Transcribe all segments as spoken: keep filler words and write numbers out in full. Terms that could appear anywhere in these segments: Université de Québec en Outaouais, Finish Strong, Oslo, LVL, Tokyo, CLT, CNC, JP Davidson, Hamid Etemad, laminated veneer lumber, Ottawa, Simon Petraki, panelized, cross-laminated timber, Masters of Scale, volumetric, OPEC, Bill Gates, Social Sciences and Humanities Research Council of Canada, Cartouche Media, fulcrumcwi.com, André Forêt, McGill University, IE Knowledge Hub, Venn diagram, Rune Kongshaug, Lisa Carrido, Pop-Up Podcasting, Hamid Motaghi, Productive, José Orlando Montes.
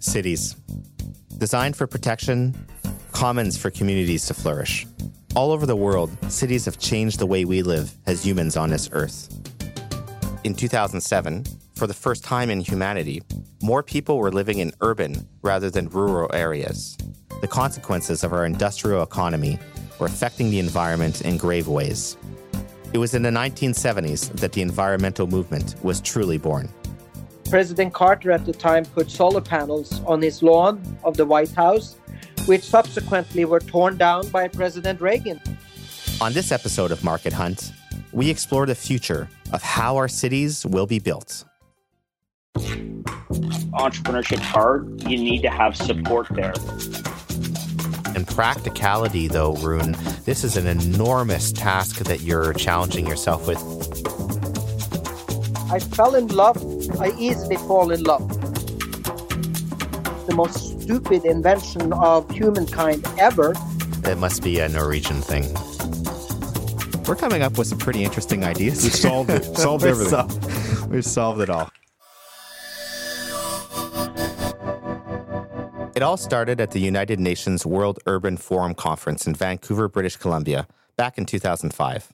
cities. Designed for protection, commons for communities to flourish. All over the world, cities have changed the way we live as humans on this earth. In two thousand seven, for the first time in humanity, more people were living in urban rather than rural areas. The consequences of our industrial economy were affecting the environment in grave ways. It was in the nineteen seventies that the environmental movement was truly born. President Carter at the time put solar panels on his lawn of the White House, which subsequently were torn down by President Reagan. On this episode of Market Hunt, we explore the future of how our cities will be built. Entrepreneurship's hard. You need to have support there. In practicality, though, Rune, this is an enormous task that you're challenging yourself with. I fell in love. I easily fall in love. The most stupid invention of humankind ever. That must be a Norwegian thing. We're coming up with some pretty interesting ideas. We've solved it. Solved everything. Solved, we've solved it all. It all started at the United Nations World Urban Forum Conference in Vancouver, British Columbia, back in two thousand five.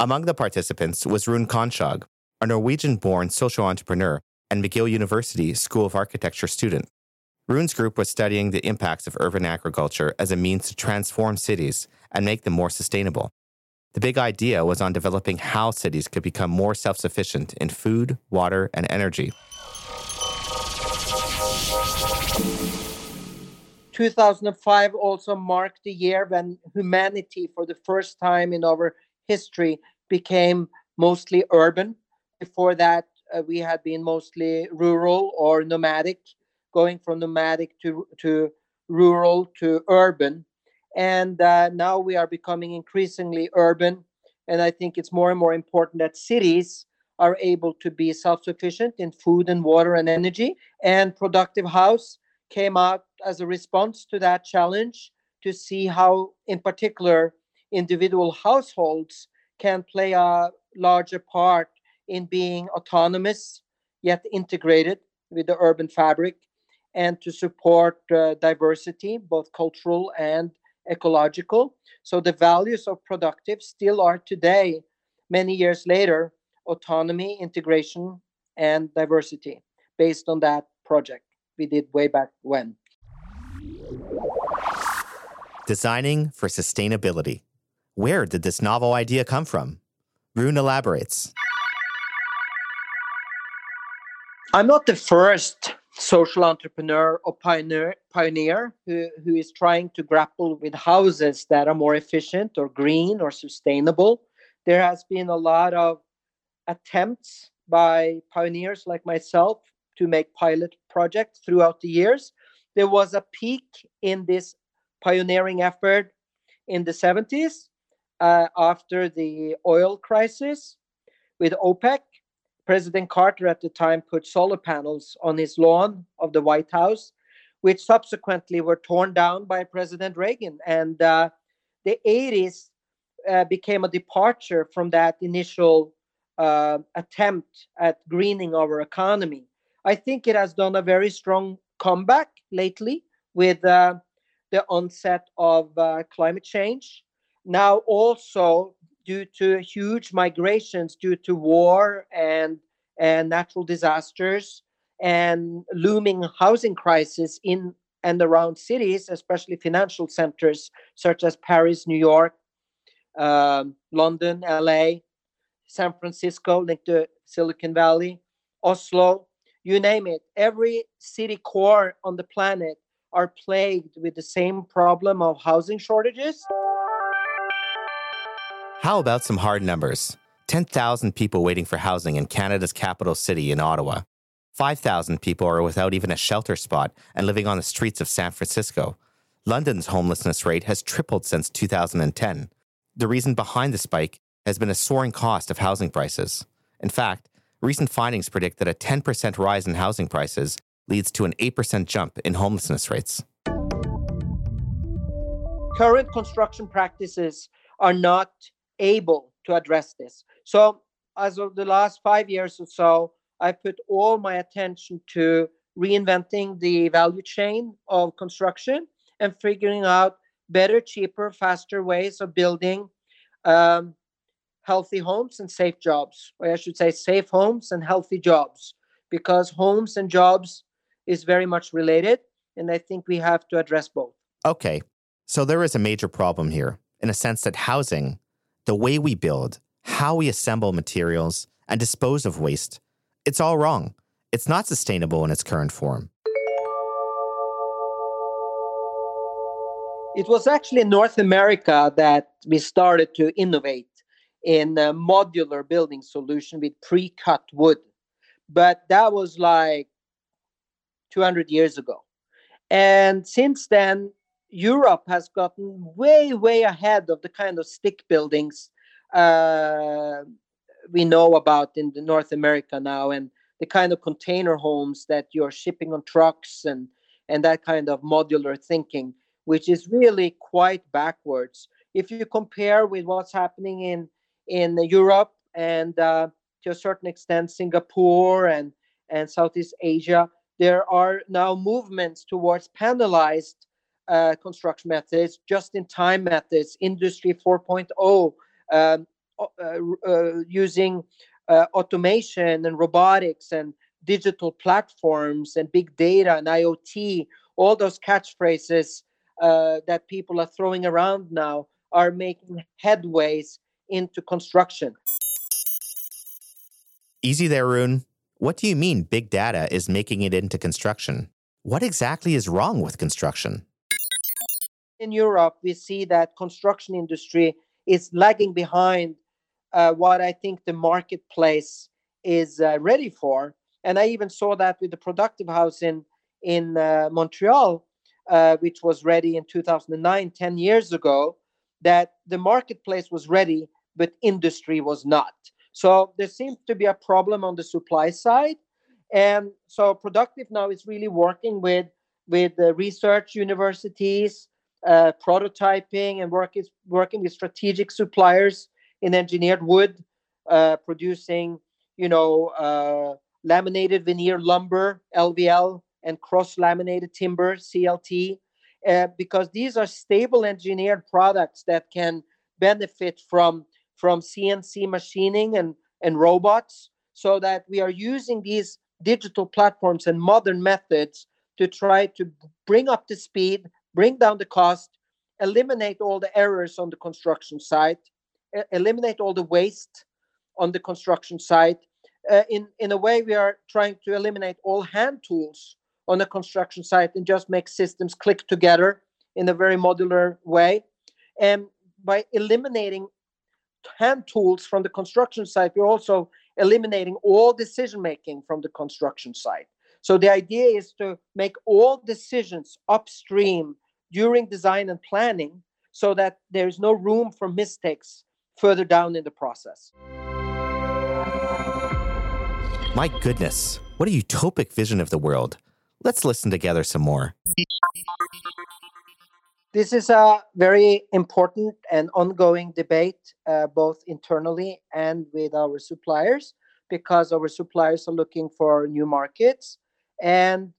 Among the participants was Rune Kongshaug, a Norwegian-born social entrepreneur and McGill University School of Architecture student. Rune's group was studying the impacts of urban agriculture as a means to transform cities and make them more sustainable. The big idea was on developing how cities could become more self-sufficient in food, water, and energy. two thousand five also marked the year when humanity, for the first time in our history, became mostly urban. Before that, uh, we had been mostly rural or nomadic, going from nomadic to, to rural to urban. And uh, now we are becoming increasingly urban. And I think it's more and more important that cities are able to be self-sufficient in food and water and energy. And Productive House came out as a response to that challenge to see how, in particular, individual households can play a larger part in being autonomous, yet integrated with the urban fabric, and to support uh, diversity, both cultural and ecological. So the values of Productive still are today, many years later, autonomy, integration, and diversity, based on that project we did way back when. Designing for sustainability. Where did this novel idea come from? Rune elaborates. I'm not the first social entrepreneur or pioneer, pioneer who, who is trying to grapple with houses that are more efficient or green or sustainable. There has been a lot of attempts by pioneers like myself to make pilot projects throughout the years. There was a peak in this pioneering effort in the seventies uh, after the oil crisis with OPEC. President Carter at the time put solar panels on his lawn of the White House, which subsequently were torn down by President Reagan. And uh, the eighties uh, became a departure from that initial uh, attempt at greening our economy. I think it has done a very strong comeback lately with uh, the onset of uh, climate change. Now also due to huge migrations due to war and, and natural disasters and looming housing crisis in and around cities, especially financial centers such as Paris, New York, um, London, L A, San Francisco, linked to Silicon Valley, Oslo. You name it, every city core on the planet are plagued with the same problem of housing shortages. How about some hard numbers? ten thousand people waiting for housing in Canada's capital city in Ottawa. five thousand people are without even a shelter spot and living on the streets of San Francisco. London's homelessness rate has tripled since two thousand ten. The reason behind the spike has been a soaring cost of housing prices. In fact, recent findings predict that a ten percent rise in housing prices leads to an eight percent jump in homelessness rates. Current construction practices are not able to address this. So as of the last five years or so, I put all my attention to reinventing the value chain of construction and figuring out better, cheaper, faster ways of building um, healthy homes and safe jobs, or I should say safe homes and healthy jobs, because homes and jobs is very much related, and I think we have to address both. Okay, so there is a major problem here, in a sense that housing, the way we build, how we assemble materials, and dispose of waste, it's all wrong. It's not sustainable in its current form. It was actually in North America that we started to innovate in a modular building solution with pre-cut wood. But that was like two hundred years ago. And since then, Europe has gotten way, way ahead of the kind of stick buildings uh, we know about in the North America now, and the kind of container homes that you're shipping on trucks and, and that kind of modular thinking, which is really quite backwards. If you compare with what's happening in, in Europe and uh, to a certain extent Singapore and, and Southeast Asia, there are now movements towards panelized uh, construction methods, just-in-time methods, Industry four point oh, um, uh, uh, using uh, automation and robotics and digital platforms and big data and IoT. All those catchphrases uh, that people are throwing around now are making headways into construction. Easy there, Rune. What do you mean big data is making it into construction? What exactly is wrong with construction? In Europe, we see that construction industry is lagging behind uh, what I think the marketplace is uh, ready for. And I even saw that with the Productive House in, in uh, Montreal, uh, which was ready in two thousand nine, ten years ago, that the marketplace was ready, but industry was not. So there seems to be a problem on the supply side. And so Productive now is really working with, with the research universities, uh, prototyping, and work is working with strategic suppliers in engineered wood, uh, producing, you know, uh, laminated veneer lumber, L V L, and cross-laminated timber, C L T, uh, because these are stable engineered products that can benefit from from C N C machining and, and robots, so that we are using these digital platforms and modern methods to try to bring up the speed, bring down the cost, eliminate all the errors on the construction site, eliminate all the waste on the construction site. Uh, in, in a way, we are trying to eliminate all hand tools on the construction site and just make systems click together in a very modular way. And by eliminating hand tools from the construction site, we're also eliminating all decision-making from the construction site. So the idea is to make all decisions upstream during design and planning so that there is no room for mistakes further down in the process. My goodness, what a utopic vision of the world. Let's listen together some more. This is a very important and ongoing debate, uh, both internally and with our suppliers, because our suppliers are looking for new markets. And,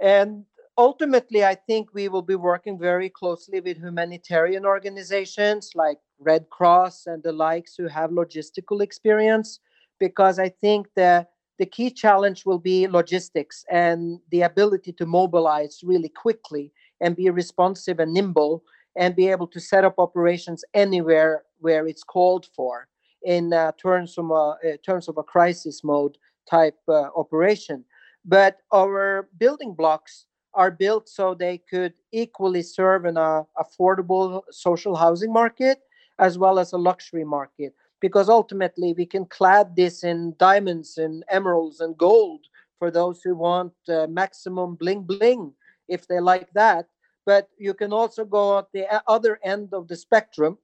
and ultimately, I think we will be working very closely with humanitarian organizations like Red Cross and the likes who have logistical experience, because I think the, the key challenge will be logistics and the ability to mobilize really quickly and be responsive and nimble and be able to set up operations anywhere where it's called for in uh, terms, of a, uh, terms of a crisis mode type uh, operation. But our building blocks are built so they could equally serve an uh, affordable social housing market as well as a luxury market, because ultimately we can clad this in diamonds and emeralds and gold for those who want uh, maximum bling bling, if they like that. But you can also go at the other end of the spectrum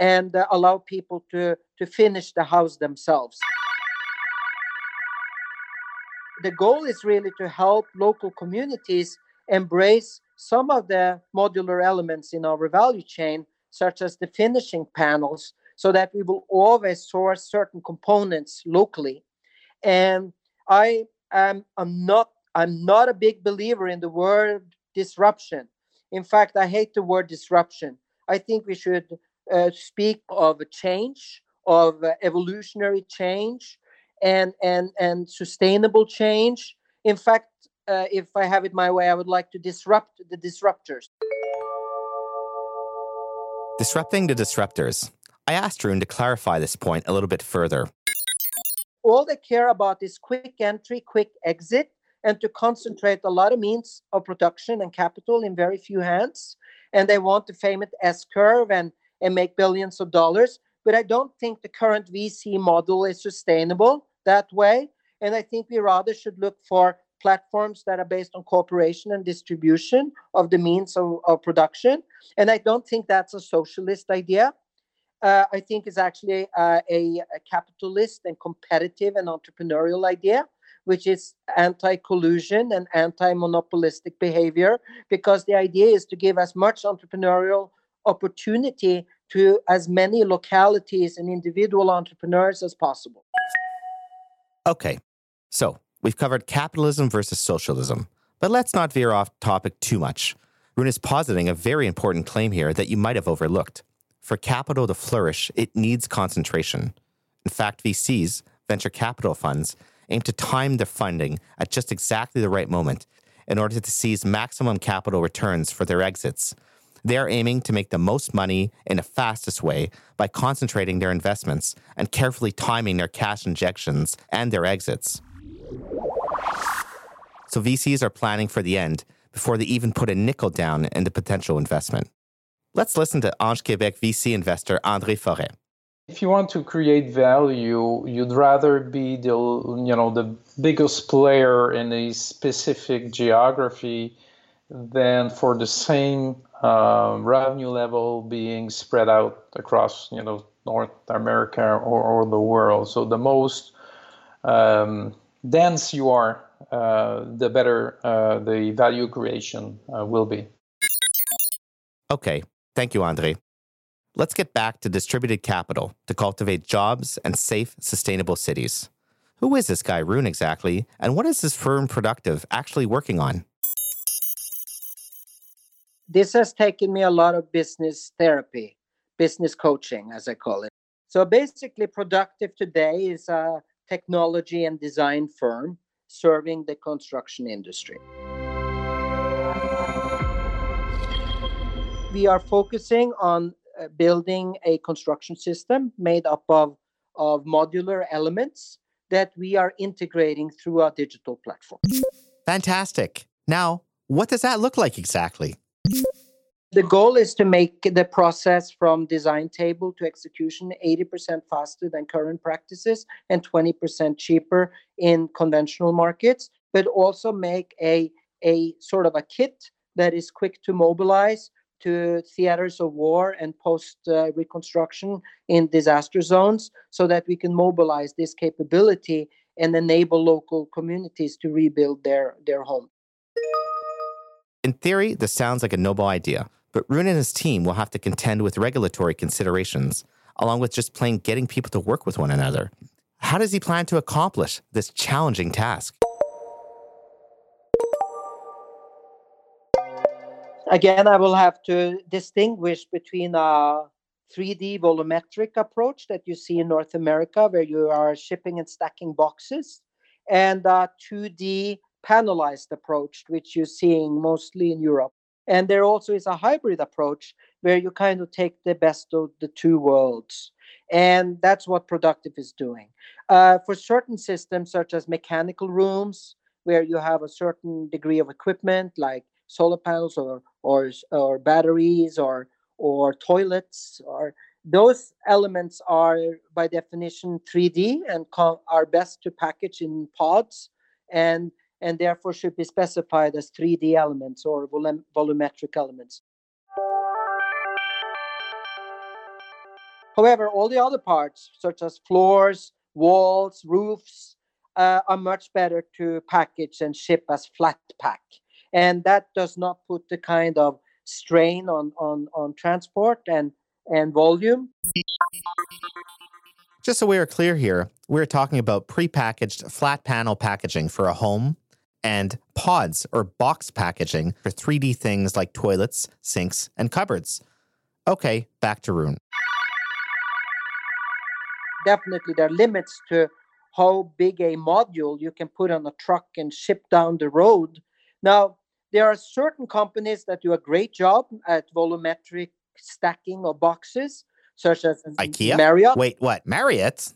and uh, allow people to, to finish the house themselves. The goal is really to help local communities embrace some of the modular elements in our value chain, such as the finishing panels, so that we will always source certain components locally. And I am I'm not I'm not a big believer in the word disruption. In fact, I hate the word disruption. I think we should uh, speak of a change, of uh, evolutionary change and, and, and sustainable change. In fact, uh, if I have it my way, I would like to disrupt the disruptors. Disrupting the disruptors. I asked Rune to clarify this point a little bit further. All they care about is quick entry, quick exit, and to concentrate a lot of means of production and capital in very few hands. And they want the famous S-curve and, and make billions of dollars. But I don't think the current V C model is sustainable that way. And I think we rather should look for platforms that are based on cooperation and distribution of the means of, of production. And I don't think that's a socialist idea. Uh, I think it's actually uh, a, a capitalist and competitive and entrepreneurial idea, which is anti-collusion and anti-monopolistic behavior, because the idea is to give as much entrepreneurial opportunity to as many localities and individual entrepreneurs as possible. Okay, so we've covered capitalism versus socialism, but let's not veer off topic too much. Rune is positing a very important claim here that you might have overlooked. For capital to flourish, it needs concentration. In fact, V Cs, venture capital funds, aim to time their funding at just exactly the right moment in order to seize maximum capital returns for their exits. They are aiming to make the most money in the fastest way by concentrating their investments and carefully timing their cash injections and their exits. So V Cs are planning for the end before they even put a nickel down into potential investment. Let's listen to Ange Québec V C investor André Forêt. If you want to create value, you'd rather be the you know the biggest player in a specific geography than for the same uh, revenue level being spread out across you know North America or, or the world. So the most um, dense you are, uh, the better uh, the value creation uh, will be. Okay, thank you, André. Let's get back to distributed capital to cultivate jobs and safe, sustainable cities. Who is this guy Rune exactly, and what is his firm Productive actually working on? This has taken me a lot of business therapy, business coaching, as I call it. So basically, Productive today is a technology and design firm serving the construction industry. We are focusing on building a construction system made up of, of modular elements that we are integrating through our digital platform. Fantastic. Now, what does that look like exactly? The goal is to make the process from design table to execution eighty percent faster than current practices and twenty percent cheaper in conventional markets, but also make a, a sort of a kit that is quick to mobilize to theaters of war and post-reconstruction uh, in disaster zones so that we can mobilize this capability and enable local communities to rebuild their, their home. In theory, this sounds like a noble idea, but Rune and his team will have to contend with regulatory considerations, along with just plain getting people to work with one another. How does he plan to accomplish this challenging task? Again, I will have to distinguish between a three D volumetric approach that you see in North America, where you are shipping and stacking boxes, and a two D panelized approach, which you're seeing mostly in Europe. And there also is a hybrid approach where you kind of take the best of the two worlds. And that's what Productive is doing. Uh, for certain systems, such as mechanical rooms, where you have a certain degree of equipment, like solar panels or or or batteries or or toilets, or those elements are by definition three D and co- are best to package in pods and and therefore should be specified as three D elements or volum- volumetric elements. However, all the other parts, such as floors, walls, roofs, uh, are much better to package and ship as flat pack. And that does not put the kind of strain on, on, on transport and, and volume. Just so we are clear here, we're talking about prepackaged flat panel packaging for a home and pods or box packaging for three D things like toilets, sinks, and cupboards. Okay, back to Rune. Definitely there are limits to how big a module you can put on a truck and ship down the road. Now, there are certain companies that do a great job at volumetric stacking of boxes, such as IKEA? Marriott. Wait, what? Marriott?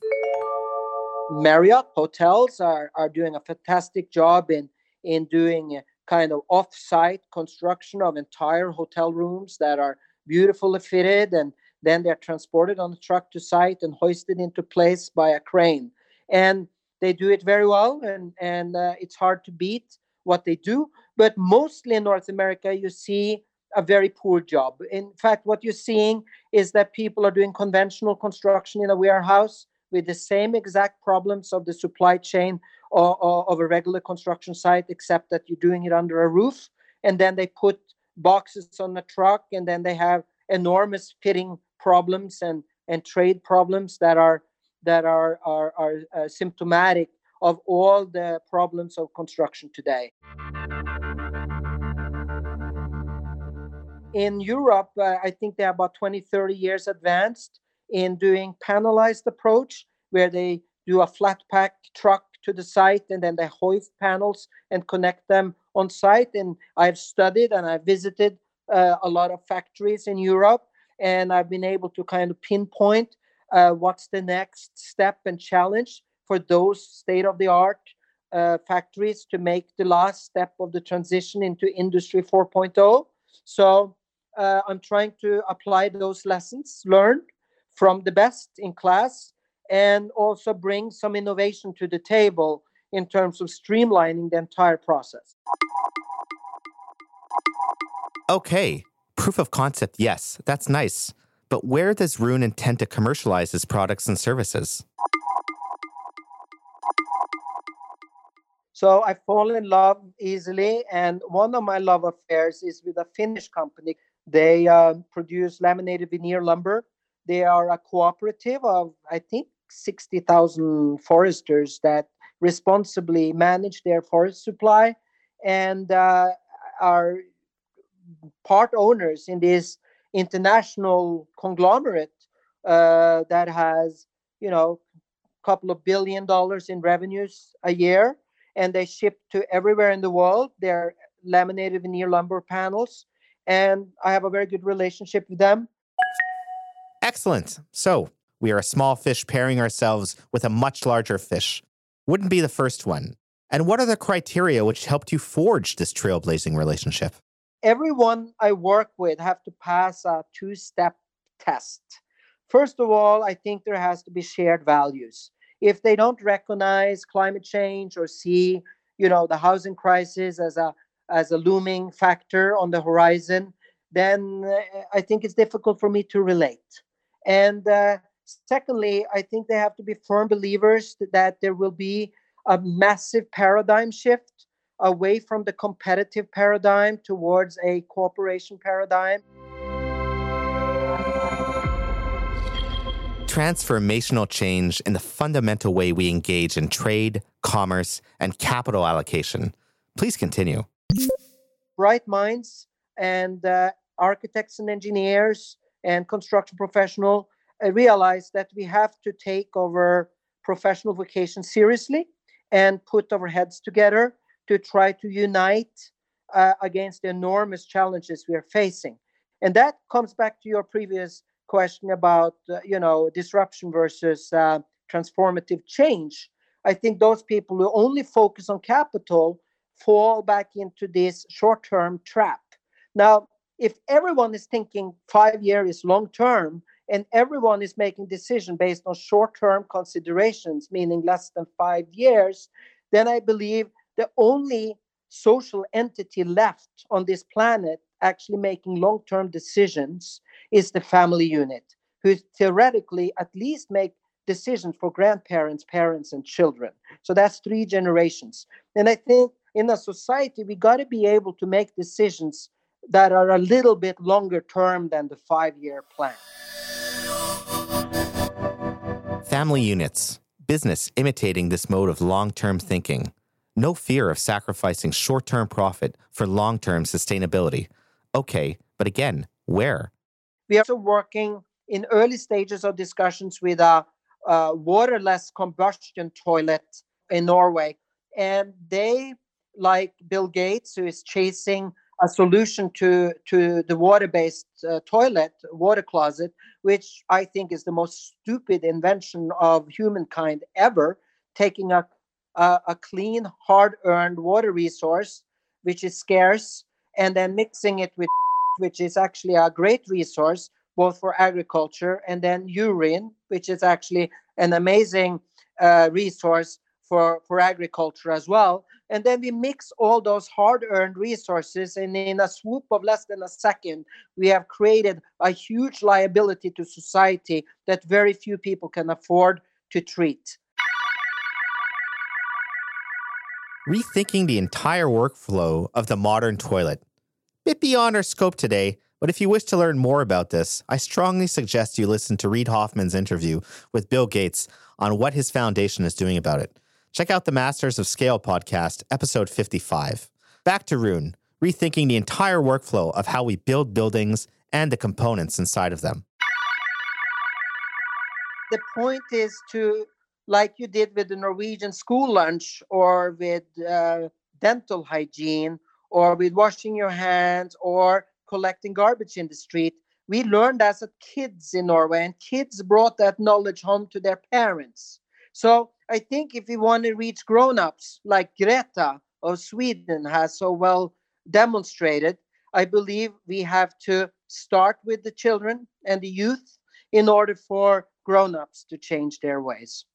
Marriott hotels are, are doing a fantastic job in, in doing a kind of off-site construction of entire hotel rooms that are beautifully fitted, and then they're transported on a truck to site and hoisted into place by a crane. And they do it very well, and, and uh, it's hard to beat what they do. But mostly in North America, you see a very poor job. In fact, what you're seeing is that people are doing conventional construction in a warehouse with the same exact problems of the supply chain or, or, of a regular construction site, except that you're doing it under a roof. And then they put boxes on the truck, and then they have enormous fitting problems and, and trade problems that are that are, are, are uh, symptomatic of all the problems of construction today. In Europe, uh, I think they're about twenty, thirty years advanced in doing panelized approach, where they do a flat pack truck to the site and then they hoist panels and connect them on site. And I've studied and I visited uh, a lot of factories in Europe, and I've been able to kind of pinpoint uh, what's the next step and challenge for those state-of-the-art uh, factories to make the last step of the transition into Industry four point oh. So uh, I'm trying to apply those lessons learned from the best in class, and also bring some innovation to the table in terms of streamlining the entire process. Okay, proof of concept, yes, that's nice. But where does Rune intend to commercialize his products and services? So I fall in love easily, and one of my love affairs is with a Finnish company. They uh, produce laminated veneer lumber. They are a cooperative of, I think, sixty thousand foresters that responsibly manage their forest supply and uh, are part owners in this international conglomerate uh, that has, you know, a couple of billion dollars in revenues a year. And they ship to everywhere in the world their laminated veneer lumber panels. And I have a very good relationship with them. Excellent. So we are a small fish pairing ourselves with a much larger fish. Wouldn't be the first one. And what are the criteria which helped you forge this trailblazing relationship? Everyone I work with have to pass a two-step test. First of all, I think there has to be shared values. If they don't recognize climate change or see, you know, the housing crisis as a as a looming factor on the horizon, then I think it's difficult for me to relate. And uh, secondly, I think they have to be firm believers that there will be a massive paradigm shift away from the competitive paradigm towards a cooperation paradigm. Transformational change in the fundamental way we engage in trade, commerce, and capital allocation. Please continue. Bright minds and uh, architects and engineers and construction professionals uh, realize that we have to take our professional vocation seriously and put our heads together to try to unite uh, against the enormous challenges we are facing. And that comes back to your previous question about, uh, you know, disruption versus uh, transformative change. I think those people who only focus on capital fall back into this short-term trap. Now, if everyone is thinking five years is long-term and everyone is making decisions based on short-term considerations, meaning less than five years, then I believe the only social entity left on this planet actually making long-term decisions is the family unit, who theoretically at least make decisions for grandparents, parents, and children. So that's three generations. And I think in a society, we got to be able to make decisions that are a little bit longer term than the five-year plan. Family units, business imitating this mode of long-term thinking. No fear of sacrificing short-term profit for long-term sustainability. Okay, but again, where? We are still working in early stages of discussions with a, a waterless combustion toilet in Norway. And they, like Bill Gates, who is chasing a solution to, to the water-based uh, toilet, water closet, which I think is the most stupid invention of humankind ever, taking a, a, a clean, hard-earned water resource, which is scarce, and then mixing it with which is actually a great resource, both for agriculture, and then urine, which is actually an amazing uh, resource for, for agriculture as well. And then we mix all those hard-earned resources, and in a swoop of less than a second, we have created a huge liability to society that very few people can afford to treat. Rethinking the entire workflow of the modern toilet. Bit beyond our scope today, but if you wish to learn more about this, I strongly suggest you listen to Reid Hoffman's interview with Bill Gates on what his foundation is doing about it. Check out the Masters of Scale podcast, episode fifty-five. Back to Rune, rethinking the entire workflow of how we build buildings and the components inside of them. The point is to, like you did with the Norwegian school lunch or with uh, dental hygiene or with washing your hands or collecting garbage in the street, we learned as a kids in Norway, and kids brought that knowledge home to their parents. So I think if we want to reach grown-ups like Greta of Sweden has so well demonstrated, I believe we have to start with the children and the youth in order for grown-ups to change their ways.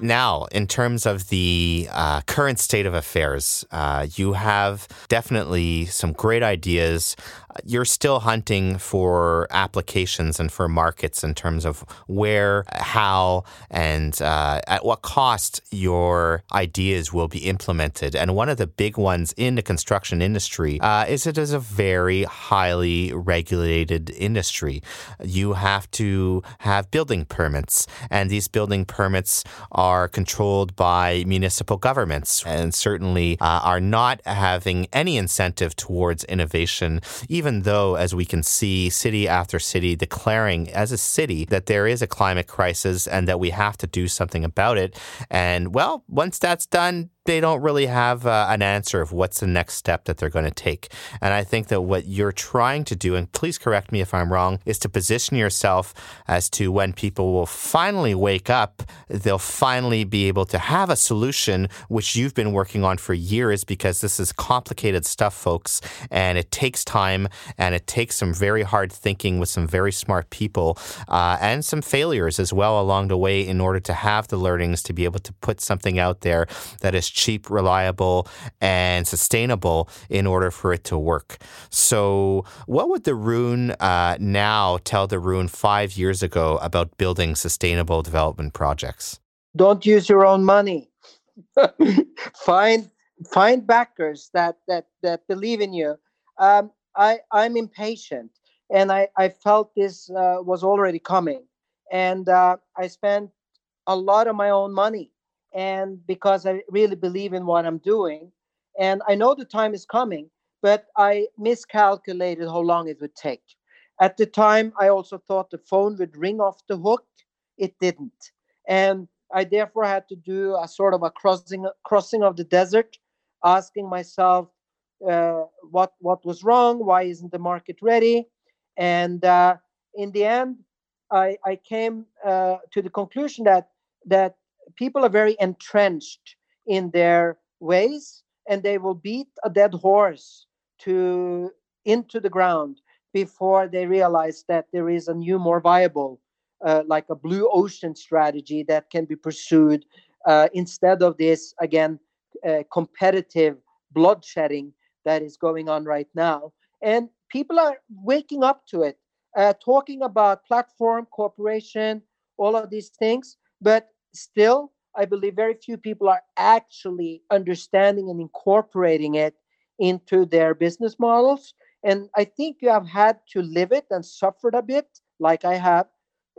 Now, in terms of the uh, current state of affairs, uh, you have definitely some great ideas. You're still hunting for applications and for markets in terms of where, how, and uh, at what cost your ideas will be implemented. And one of the big ones in the construction industry uh, is it is a very highly regulated industry. You have to have building permits, and these building permits are controlled by municipal governments and certainly uh, are not having any incentive towards innovation, even though, as we can see, city after city declaring as a city that there is a climate crisis and that we have to do something about it. And, well, once that's done, they don't really have uh, an answer of what's the next step that they're going to take. And I think that what you're trying to do, and please correct me if I'm wrong, is to position yourself as to when people will finally wake up, they'll finally be able to have a solution, which you've been working on for years, because this is complicated stuff, folks, and it takes time, and it takes some very hard thinking with some very smart people, uh, and some failures as well along the way in order to have the learnings to be able to put something out there that is cheap, reliable, and sustainable in order for it to work. So what would the Rune uh, now tell the Rune five years ago about building sustainable development projects? Don't use your own money. find find backers that that that believe in you. Um, I, I'm impatient, and I, I felt this uh, was already coming. And uh, I spent a lot of my own money, and because I really believe in what I'm doing, and I know the time is coming, but I miscalculated how long it would take. At the time, I also thought the phone would ring off the hook. It didn't. And I therefore had to do a sort of a crossing, crossing of the desert, asking myself uh, what, what was wrong, why isn't the market ready? And uh, in the end, I, I came uh, to the conclusion that that people are very entrenched in their ways, and they will beat a dead horse to into the ground before they realize that there is a new, more viable, uh, like a blue ocean strategy that can be pursued uh, instead of this, again, uh, competitive bloodshedding that is going on right now. And people are waking up to it, uh, talking about platform, cooperation, all of these things, but still, I believe very few people are actually understanding and incorporating it into their business models. And I think you have had to live it and suffered a bit, like I have,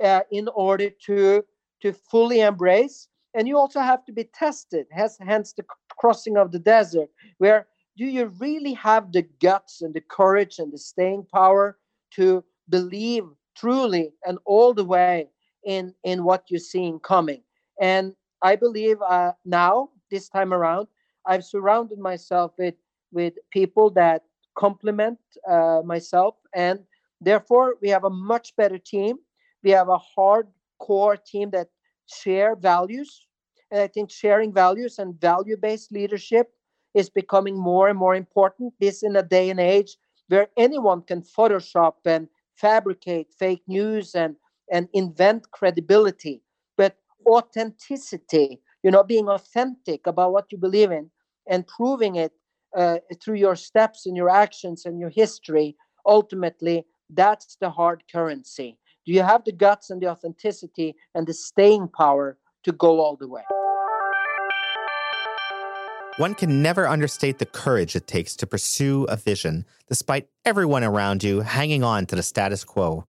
uh, in order to to fully embrace. And you also have to be tested, hence the crossing of the desert, where do you really have the guts and the courage and the staying power to believe truly and all the way in, in what you're seeing coming? And I believe uh, now, this time around, I've surrounded myself with, with people that complement uh, myself. And therefore, we have a much better team. We have a hardcore team that share values. And I think sharing values and value-based leadership is becoming more and more important. This in a day and age where anyone can Photoshop and fabricate fake news and, and invent credibility. But authenticity, you know, being authentic about what you believe in and proving it uh, through your steps and your actions and your history, ultimately, that's the hard currency. Do you have the guts and the authenticity and the staying power to go all the way? One can never understate the courage it takes to pursue a vision, despite everyone around you hanging on to the status quo.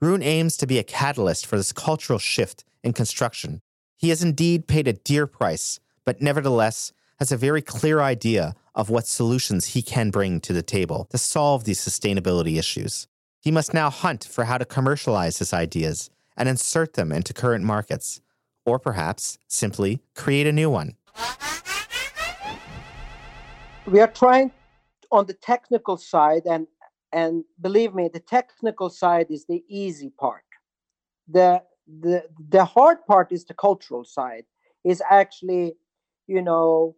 Rune aims to be a catalyst for this cultural shift in construction. He has indeed paid a dear price, but nevertheless has a very clear idea of what solutions he can bring to the table to solve these sustainability issues. He must now hunt for how to commercialize his ideas and insert them into current markets, or perhaps simply create a new one. We are trying on the technical side, and and believe me, the technical side is the easy part. The the the hard part is the cultural side, is actually, you know,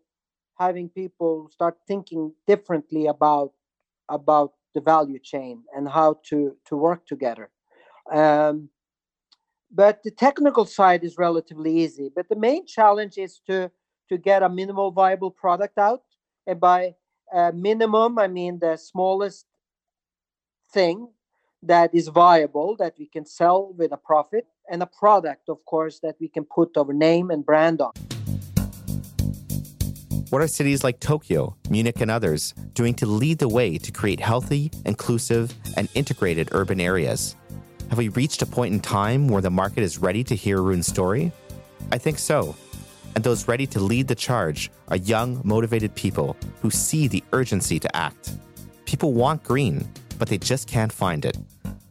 having people start thinking differently about about the value chain and how to, to work together. Um, but the technical side is relatively easy. But the main challenge is to, to get a minimal viable product out. And by uh, minimum, I mean the smallest thing that is viable, that we can sell with a profit, and a product, of course, that we can put our name and brand on. What are cities like Tokyo, Munich, and others doing to lead the way to create healthy, inclusive, and integrated urban areas? Have we reached a point in time where the market is ready to hear Rune's story? I think so. And those ready to lead the charge are young, motivated people who see the urgency to act. People want green, but they just can't find it.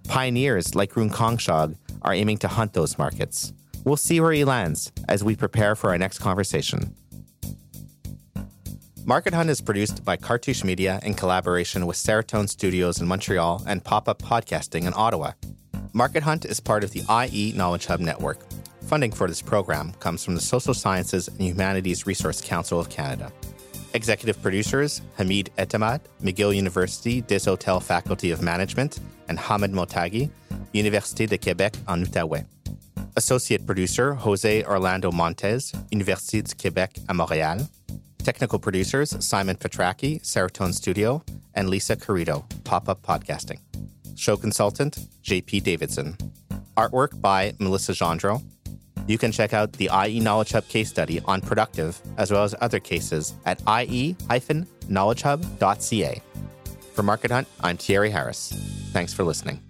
Pioneers like Rune Kongshaug are aiming to hunt those markets. We'll see where he lands as we prepare for our next conversation. Market Hunt is produced by Cartouche Media in collaboration with Seroton Studios in Montreal and Pop-Up Podcasting in Ottawa. Market Hunt is part of the I E Knowledge Hub network. Funding for this program comes from the Social Sciences and Humanities Research Council of Canada. Executive producers Hamid Etemad, McGill University, Desautels Faculty of Management, and Hamid Motaghi, Université de Québec en Outaouais. Associate producer José Orlando Montes, Université de Québec à Montréal. Technical producers Simon Petraki, Seroton Studio, and Lisa Carrido, Pop-Up Podcasting. Show consultant J P Davidson. Artwork by Melissa Gendreau. You can check out the I E Knowledge Hub case study on Productive, as well as other cases, at I E knowledge hub dot c a. For Market Hunt, I'm Thierry Harris. Thanks for listening.